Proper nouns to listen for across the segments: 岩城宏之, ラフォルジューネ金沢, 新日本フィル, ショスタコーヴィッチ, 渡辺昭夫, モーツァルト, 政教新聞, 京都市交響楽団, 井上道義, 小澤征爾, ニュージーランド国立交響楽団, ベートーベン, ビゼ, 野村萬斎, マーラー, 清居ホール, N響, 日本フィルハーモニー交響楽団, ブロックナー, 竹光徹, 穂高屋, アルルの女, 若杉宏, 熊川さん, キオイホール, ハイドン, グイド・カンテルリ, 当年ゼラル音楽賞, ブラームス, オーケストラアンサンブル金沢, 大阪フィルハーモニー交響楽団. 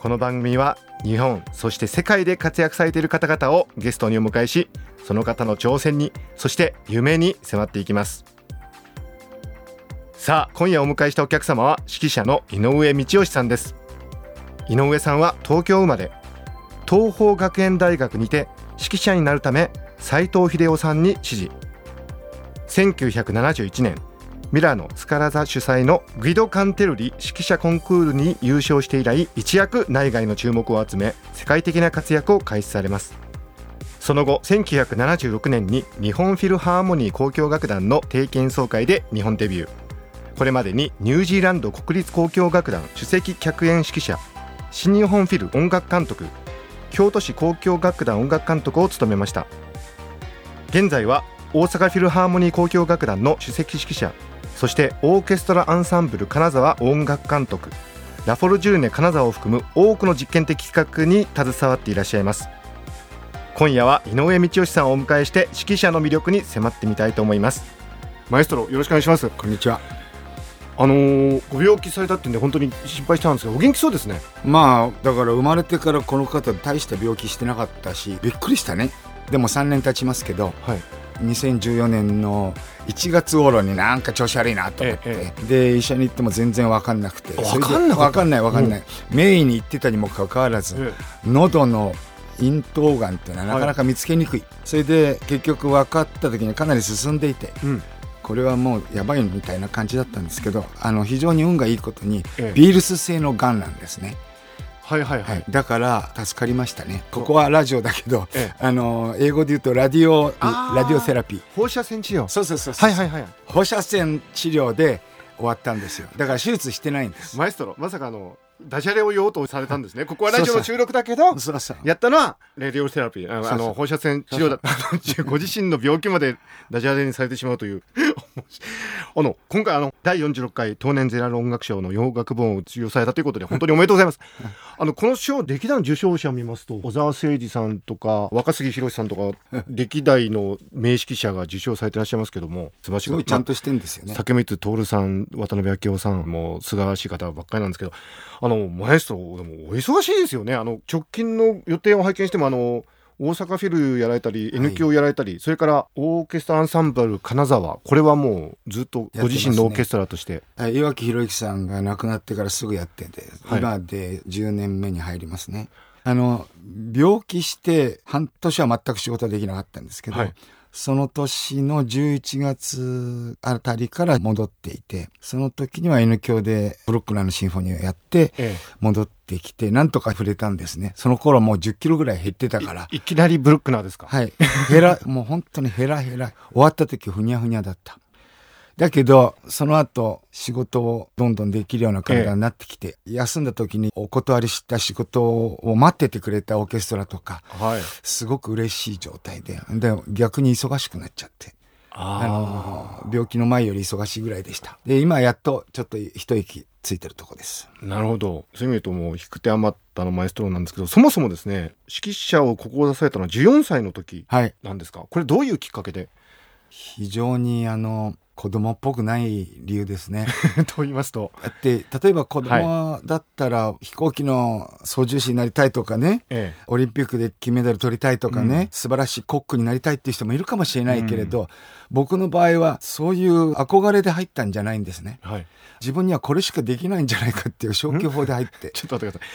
この番組は日本そして世界で活躍されている方々をゲストにお迎えし、その方の挑戦にそして夢に迫っていきます。さあ、今夜お迎えしたお客様は指揮者の井上道義さんです。井上さんは東京生まれ、東邦学園大学にて指揮者になるため斎藤秀夫さんに師事。1971年ミラノスカラ座主催のグイド・カンテルリ指揮者コンクールに優勝して以来、一躍内外の注目を集め世界的な活躍を開始されます。その後1976年に日本フィルハーモニー交響楽団の定期演奏会で日本デビュー。これまでにニュージーランド国立交響楽団首席客演指揮者、新日本フィル音楽監督、京都市交響楽団音楽監督を務めました。現在は大阪フィルハーモニー交響楽団の首席指揮者、そしてオーケストラアンサンブル金沢音楽監督、ラフォルジューネ金沢を含む多くの実験的企画に携わっていらっしゃいます。今夜は井上道義さんをお迎えして指揮者の魅力に迫ってみたいと思います。マエストロ、よろしくお願いします。こんにちは。ご病気されたっていうんで本当に心配したんですが、お元気そうですね。まあだから生まれてからこの方大した病気してなかったしびっくりしたね。でも3年経ちますけど、はい、2014年の1月頃になんか調子悪いなと思って、で医者に行っても全然分かんなくて、分かんない、名医に行ってたにもかかわらず、喉の咽頭がんっていうのはなかなか見つけにくい、それで結局分かった時にかなり進んでいて、これはもうやばいみたいな感じだったんですけど、非常に運がいいことにビールス性のがんなんですね。はい、だから助かりましたね。ここはラジオだけど、英語で言うとラディオセラピー、放射線治療。そう、はい、放射線治療で終わったんですよ。だから手術してないんです。マエストロ、まさかダジャレを言おうとされたんですね。ここはラジオの収録だけど、やったのはラディオセラピー、放射線治療だったご自身の病気までダジャレにされてしまうという今回第46回当年ゼラル音楽賞の洋楽部門を受賞されたということで本当におめでとうございますこの賞歴代の受賞者を見ますと、小澤征爾さんとか若杉宏さんとか歴代の名指揮者が受賞されていらっしゃいますけども、すごいちゃんとしてるんですよね。竹光徹さん、渡辺昭夫さんも素晴らしい方ばっかりなんですけど、マエストロでもお忙しいですよね。直近の予定を拝見しても大阪フィルやられたり N 響やられたり、それからオーケストラアンサンブル金沢、これはもうずっとご自身のオーケストラとして、岩城宏之さんが亡くなってからすぐやってて、今で10年目に入りますね。病気して半年は全く仕事はできなかったんですけど、その年の11月あたりから戻っていて、その時には N 響でブロックナーのシンフォニーをやって戻ってきて、なんとか触れたんですね。その頃もう10キロぐらい減ってたから。 いきなりブロックナーですか？はいもう本当にヘラヘラ、終わった時ふにゃふにゃだった。だけどその後仕事をどんどんできるような体になってきて、休んだ時にお断りした仕事を待っててくれたオーケストラとか、すごく嬉しい状態で、逆に忙しくなっちゃって、病気の前より忙しいぐらいでした。で今やっとちょっと一息ついてるとこです。なるほど。そういう意味でも引く手余ったマエストロなんですけど、そもそもですね、指揮者を志されたのは14歳の時なんですか？これどういうきっかけで？非常に子供っぽくない理由ですねと言いますと、だって例えば子供だったら飛行機の操縦士になりたいとかね、オリンピックで金メダル取りたいとかね、素晴らしいコックになりたいっていう人もいるかもしれないけれど、僕の場合はそういう憧れで入ったんじゃないんですね、自分にはこれしかできないんじゃないかっていう消去法で入ってちょっと待ってください。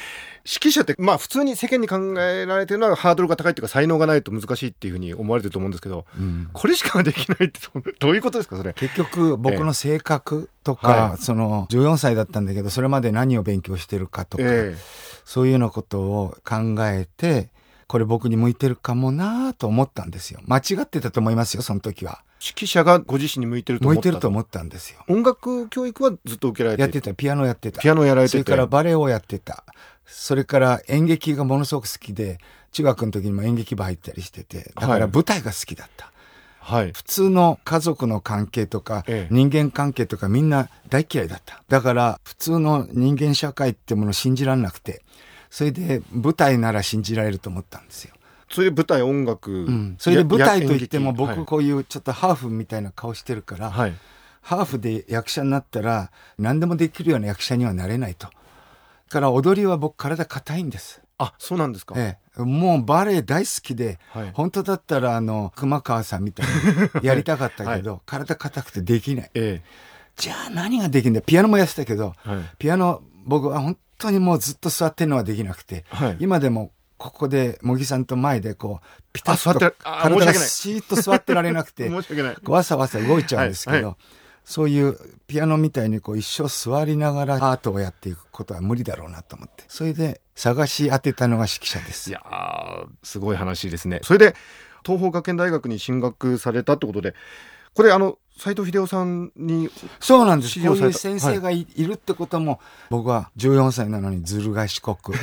指揮者って普通に世間に考えられてるのはハードルが高いというか、才能がないと難しいっていうふうに思われてると思うんですけど、これしかできないってどういうことですかそれ？結局僕の性格とか、その14歳だったんだけど、それまで何を勉強してるかとか、そういうようなことを考えて、これ僕に向いてるかもなと思ったんですよ。間違ってたと思いますよその時は。指揮者がご自身に向いてると思った。向いてると思ったんですよ。音楽教育はずっと受けられていた。やってた。ピアノやってた。それからバレエをやってた。それから演劇がものすごく好きで、中学の時にも演劇部入ったりしてて、だから舞台が好きだった、はい、普通の家族の関係とか、ええ、人間関係とかみんな大嫌いだった。だから普通の人間社会ってものを信じられなくて、それで舞台なら信じられると思ったんですよ。それで舞台、音楽、うん、それで舞台といっても僕こういうちょっとハーフみたいな顔してるから、はい、ハーフで役者になったら何でもできるような役者にはなれないと。だから踊りは僕体硬いんです。あ、そうなんですか、ええ、もうバレエ大好きで、はい、本当だったら熊川さんみたいにやりたかったけど、はい、体硬くてできない、ええ、じゃあ何ができるんだ。ピアノもやってたけど、はい、ピアノ僕は本当にもうずっと座ってるのはできなくて、はい、今でもここで茂木さんと前でこうピタッと体がシーッと座ってられなくてわさわさ動いちゃうんですけど、はいはい、そういうピアノみたいにこう一生座りながらアートをやっていくことは無理だろうなと思って、それで探し当てたのが指揮者です。いやー、すごい話ですね。それで東邦学園大学に進学されたってことで、これ斉藤秀夫さんに、そうなんです、こういう先生が いるってことも、僕は14歳なのにずる賢く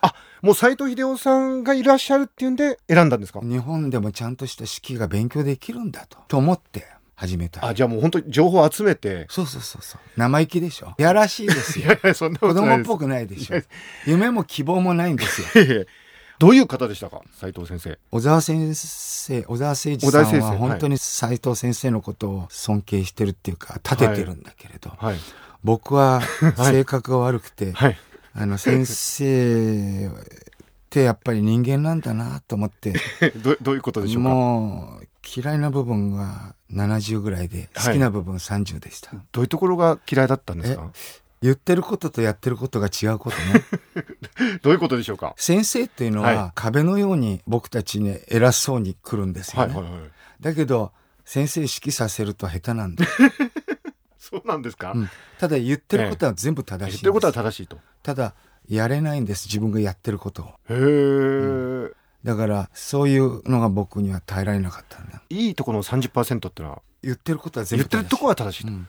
あ、もう斉藤秀夫さんがいらっしゃるっていうんで選んだんですか。日本でもちゃんとした指揮が勉強できるんだと思って始めた。あ、じゃあもう本当に情報集めて。そう生意気でしょ、やらしいですよいやいや、そんなことないです。子供っぽくないでしょ夢も希望もないんですよどういう方でしたか、斉藤先生。小沢誠二さんは本当に斉藤先生のことを尊敬してるっていうか、立ててるんだけれど、はいはい、僕は性格が悪くて、はい、先生ってやっぱり人間なんだなと思ってどういうことでしょうか。もう嫌いな部分が70ぐらいで、好きな部分30でした、はい、どういうところが嫌いだったんですか。言ってることとやってることが違うことねどういうことでしょうか。先生っていうのは壁のように僕たちに偉そうに来るんですよね、はいはいはい、だけど先生指揮させると下手なんだそうなんですか、うん、ただ言ってることは全部正しいんです、言ってることは正しいと、ただやれないんです、自分がやってることを。へー、うん、だからそういうのが僕には耐えられなかったんだ。いいところの 30% ってのは言ってることは全部正しい、言ってるとこは正しいと、うん、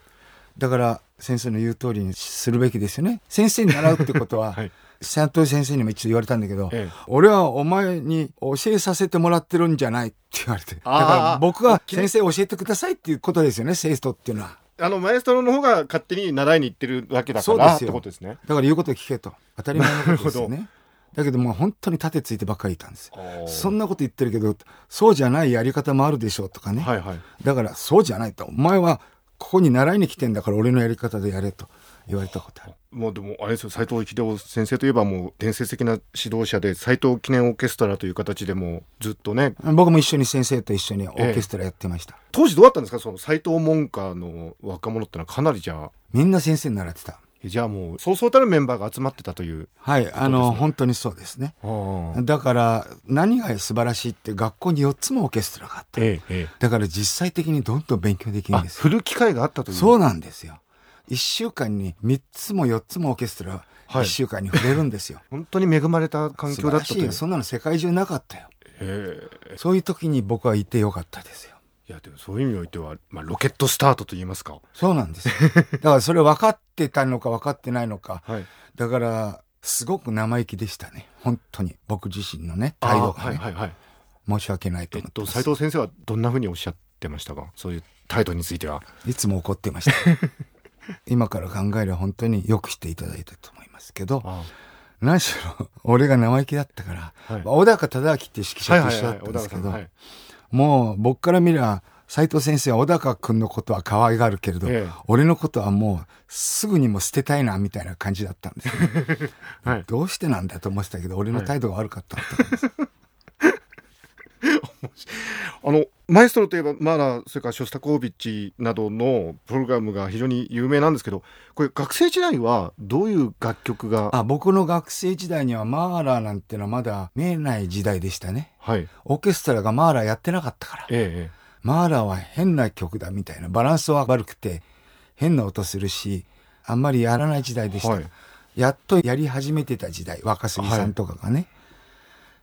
だから先生の言う通りにするべきですよね。先生に習うってことは、はい、斉藤先生にも一度言われたんだけど、ええ、俺はお前に教えさせてもらってるんじゃないって言われて、だから僕は先生教えてくださいっていうことですよね、生徒っていうのは。マエストロの方が勝手に習いに行ってるわけだから、そうですよってことですね。だから言うことを聞けと、当たり前のことですよね。だけどもう本当に盾ついてばっかりいたんです。そんなこと言ってるけどそうじゃないやり方もあるでしょうとかね、はいはい、だからそうじゃないと、お前はここに習いに来てんだから俺のやり方でやれと言われたことある。もうでもあれですよ、斉藤秀夫先生といえばもう伝説的な指導者で、斉藤記念オーケストラという形でもうずっとね、僕も一緒に先生と一緒にオーケストラやってました、当時どうだったんですか、その斉藤門下の若者ってのは。かなりじゃあみんな先生に習ってた。じゃあもうそうそうたるメンバーが集まってたという、はい、ね、本当にそうですね。だから何が素晴らしいって、学校に4つもオーケストラがあって、ええ、だから実際的にどんどん勉強できるんですよ。振る機会があったという。そうなんですよ。1週間に3つも4つもオーケストラ1週間に触れるんですよ、はい、本当に恵まれた環境だったという。素晴らしいよ、そんなの世界中なかったよ、そういう時に僕はいてよかったですよ。いやでもそういう意味においては、ロケットスタートと言いますか。そうなんですよだからそれ分かってたのか分かってないのか、はい、だからすごく生意気でしたね、本当に僕自身のね、態度がね、はいはいはい、申し訳ないと思ってます。斉藤先生はどんなふうにおっしゃってましたか、そういう態度については。いつも怒ってました今から考えれば本当によくしていただいたと思いますけど、何しろ俺が生意気だったから、はい、小高忠明って指揮者と一緒だったんですけど、はいはいはい、もう僕から見れば斉藤先生は小高君のことは可愛がるけれど、ええ、俺のことはもうすぐにも捨てたいなみたいな感じだったんです、ねはい、どうしてなんだと思ってたけど、俺の態度が悪かったと思います、はい、マエストロといえばマーラー、それからショスタコーヴィッチなどのプログラムが非常に有名なんですけど、これ学生時代はどういう楽曲が。僕の学生時代にはマーラーなんてのはまだ見えない時代でしたね、はい、オーケストラがマーラーやってなかったから、ええ、マーラーは変な曲だみたいな、バランスは悪くて変な音するしあんまりやらない時代でした、はい、やっとやり始めてた時代、若杉さんとかがね、はい、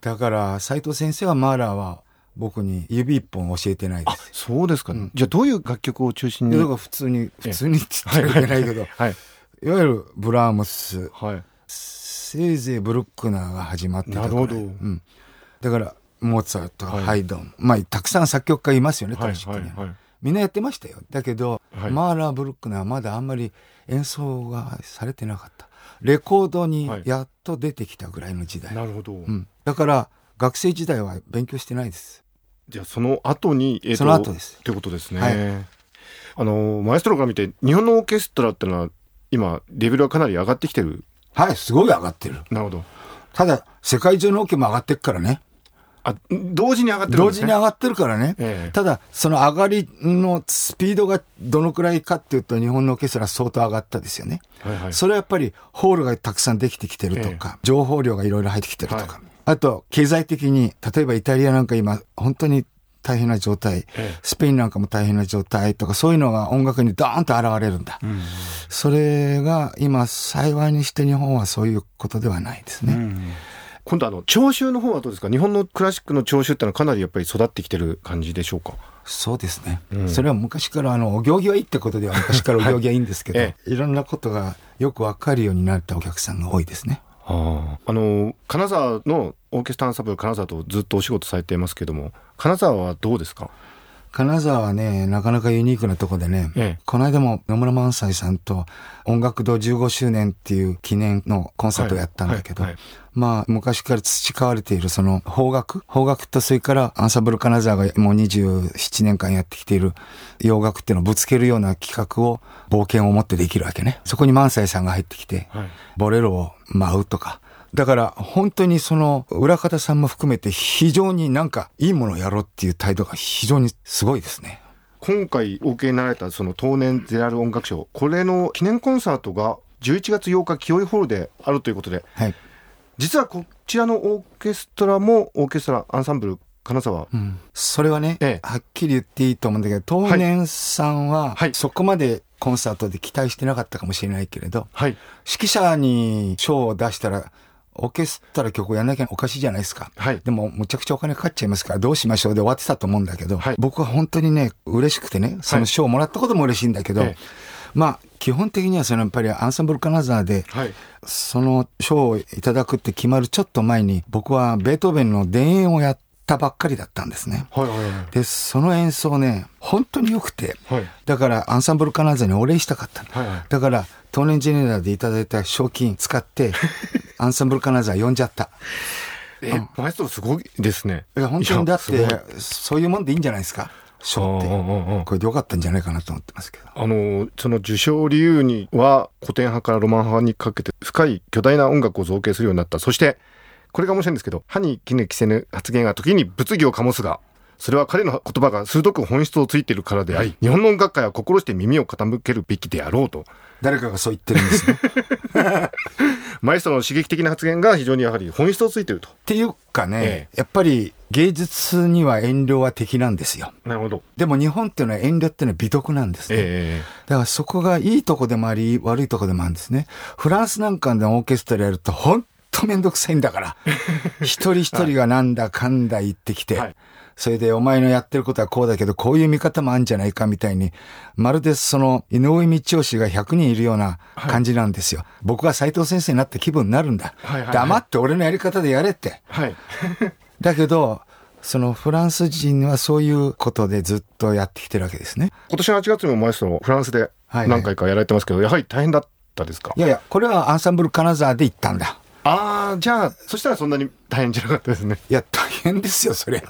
だから斉藤先生はマーラーは僕に指一本教えてないです。あ、そうですか、ね、うん、じゃあどういう楽曲を中心に。だから普通にって言っちゃいけないけど、はいはいはい、いわゆるブラームス、はい、せいぜいブルックナーが始まってたから、なるほど、うん、だからモーツァルト、はい、ハイドン、まあ、たくさん作曲家いますよね、はい、確かに、はいはい、みんなやってましたよ。だけど、はい、マーラー・ブルックナーまだあんまり演奏がされてなかった、レコードにやっと出てきたぐらいの時代、はい、なるほど、うん、だから学生時代は勉強してないです。じゃあその後に、その後ですってことですね、はい、マエストロから見て日本のオーケストラってのは今レベルはかなり上がってきてる。はい、すごい上がってる。なるほど。ただ世界中のオケも上がってくからね。あ、同時に上がってるんですね。同時に上がってるからね、ただその上がりのスピードがどのくらいかっていうと、日本のオーケストラ相当上がったですよね、はいはい、それはやっぱりホールがたくさんできてきてるとか、情報量がいろいろ入ってきてるとか、はい、あと経済的に例えばイタリアなんか今本当に大変な状態、スペインなんかも大変な状態とか、そういうのが音楽にドーンと現れるんだ、うん、それが今幸いにして日本はそういうことではないですね、うん、今度聴衆の方はどうですか？日本のクラシックの聴衆ってのはかなりやっぱり育ってきてる感じでしょうか？そうですね、うん、それは昔からお行儀はいいってことでは、昔からお行儀はいいんですけど、はい、いろんなことがよく分かるようになったお客さんが多いですね。金沢のオーケストラアンサンブル金沢とずっとお仕事されていますけども、金沢はどうですか？金沢はね、なかなかユニークなとこでね、この間も野村萬斎さんと音楽堂15周年っていう記念のコンサートをやったんだけど、はいはいはい、まあ昔から培われているその邦楽と、それからアンサンブル金沢がもう27年間やってきている洋楽っていうのをぶつけるような企画を、冒険を持ってできるわけね。そこに萬斎さんが入ってきて、はい、ボレロを舞うとか、だから本当にその裏方さんも含めて非常になんかいいものをやろうっていう態度が非常にすごいですね。今回お受けになられたその当年ゼラル音楽賞、これの記念コンサートが11月8日清居ホールであるということで、はい、実はこちらのオーケストラもオーケストラアンサンブル金沢、うん、それはね、ええ、はっきり言っていいと思うんだけど、当年さんはそこまでコンサートで期待してなかったかもしれないけれど、はい、指揮者に賞を出したらオーケストラ曲をやんなきゃおかしいじゃないですか、はい、でもむちゃくちゃお金かかっちゃいますからどうしましょうで終わってたと思うんだけど、はい、僕は本当にね嬉しくてね、その賞をもらったことも嬉しいんだけど、はい、まあ基本的にはそのやっぱりアンサンブル金沢でその賞をいただくって決まるちょっと前に、僕はベートーベンの田園をやったばっかりだったんですね、はいはいはい、でその演奏ね本当に良くて、はい、だからアンサンブル金沢にお礼したかった、はいはい、だから当年ジェネラルでいただいた賞金使ってアンサンブル金沢呼んじゃった。マエストロすごいですね。いや本当にだってそういうもんでいいんじゃないですか。賞ってこれでよかったんじゃないかなと思ってますけど。その受賞理由には古典派からロマン派にかけて深い巨大な音楽を造形するようになった。そしてこれが面白いんですけど、歯に衣着せぬ発言が時に物議を醸すが、それは彼の言葉が鋭く本質をついているからであり、日本の音楽界は心して耳を傾けるべきであろうと。誰かがそう言ってるんですね。マエストロの刺激的な発言が非常にやはり本質をついていると。っていうかね、やっぱり芸術には遠慮は敵なんですよ。なるほど。でも日本っていうのは遠慮っていうのは美徳なんですね、だからそこがいいとこでもあり悪いとこでもあるんですね。フランスなんかでオーケストラやると本当めんどくさいんだから一人一人がなんだかんだ言ってきて、はい、それでお前のやってることはこうだけどこういう見方もあるんじゃないかみたいに、まるでその井上道夫が100人いるような感じなんですよ、はい、僕が斉藤先生になった気分になるんだ、はいはいはい、黙って俺のやり方でやれって、はい、だけどそのフランス人はそういうことでずっとやってきてるわけですね。今年の8月にもマエストロフランスで何回かやられてますけど、はいはい、やはり大変だったですか？いやいや、これはアンサンブル金沢で行ったんだ。ああ、じゃあそしたらそんなに大変じゃなかったですね。いや大変ですよ、それ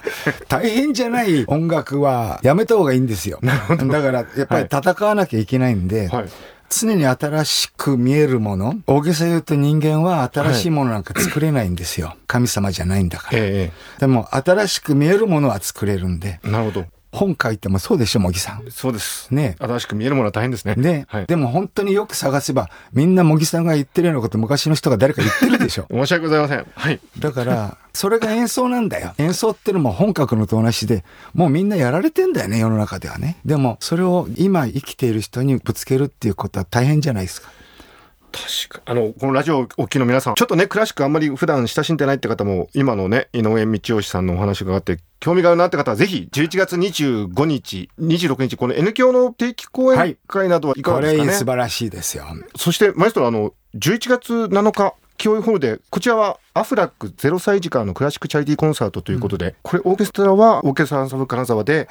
大変じゃない音楽はやめた方がいいんですよ。なるほど。だからやっぱり戦わなきゃいけないんで、はい、常に新しく見えるもの、大げさ言うと人間は新しいものなんか作れないんですよ、はい、神様じゃないんだから、でも新しく見えるものは作れるんで。なるほど。本書いてもそうでしょ、茂木さん。そうですね。新しく見えるものは大変ですね。ね、はい、でも本当によく探せばみんな茂木さんが言ってるようなこと昔の人が誰か言ってるでしょ申し訳ございません、はい、だからそれが演奏なんだよ演奏ってのも本格のと同じで、もうみんなやられてんだよね、世の中ではね。でもそれを今生きている人にぶつけるっていうことは大変じゃないですか。確かこのラジオをお聞きの皆さん、ちょっとねクラシックあんまり普段親しんでないって方も、今のね井上道夫さんのお話があって興味があるなって方はぜひ11月25日26日この N 響の定期公演会などはいかがですかね、はい、これ素晴らしいですよ。そしてマエストロ11月7日キオイホールで、こちらはアフラック0歳児からのクラシックチャリティーコンサートということで、これオーケストラはオーケストラアンサンブル金沢で、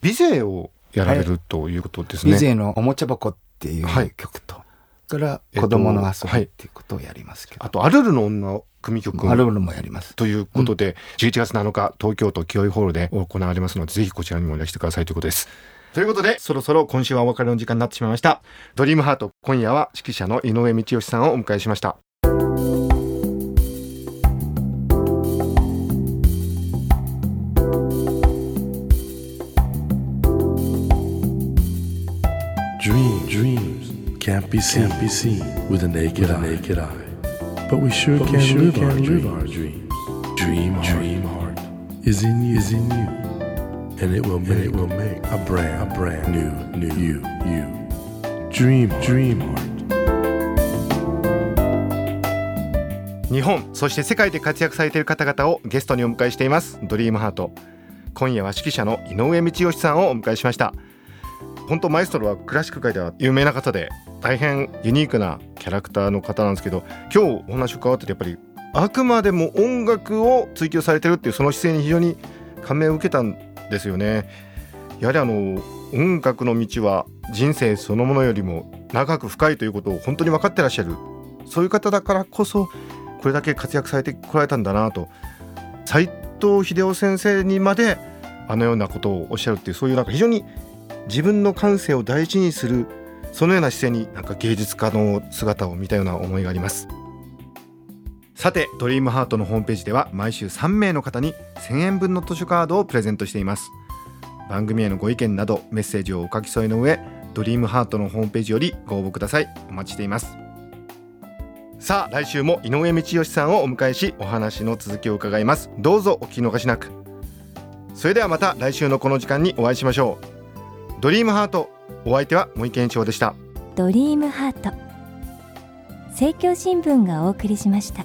ビゼをやられるということですね。ビゼのおもちゃ箱っていう曲と、から子供の遊びっていうことをやりますけど、あとアルルの女組曲アルルもやりますということで、11月7日東京都キオイホールで行われますので、ぜひこちらにもいらしてくださいということです。ということで、そろそろ今週はお別れの時間になってしまいました。ドリームハート、今夜は指揮者の井上道義さんをお迎えしました。Dreams can't be seen with a naked eye, but we sure can live our dreams. Dream heart is in you, and it will make a brand new you. Dream heart. 日本そして世界で活躍されている方々をゲストにお迎えしています。ドリームハート。今夜は指揮者の井上道義さんをお迎えしました。本当マエストロはクラシック界では有名な方で、大変ユニークなキャラクターの方なんですけど、今日お話を伺ってて、やっぱりあくまでも音楽を追求されてるっていうその姿勢に非常に感銘を受けたんですよね。やはり音楽の道は人生そのものよりも長く深いということを本当に分かってらっしゃる、そういう方だからこそこれだけ活躍されてこられたんだなと。斉藤秀夫先生にまであのようなことをおっしゃるっていう、そういうなんか非常に自分の感性を大事にする、そのような姿勢になんか芸術家の姿を見たような思いがあります。さて、ドリームハートのホームページでは毎週3名の方に1000円分の図書カードをプレゼントしています。番組へのご意見などメッセージをお書き添えの上、ドリームハートのホームページよりご応募ください。お待ちしています。さあ、来週も井上道義さんをお迎えし、お話の続きを伺います。どうぞお聞き逃しなく。それではまた来週のこの時間にお会いしましょう。ドリームハート、お相手は森健一郎でした。ドリームハート、政教新聞がお送りしました。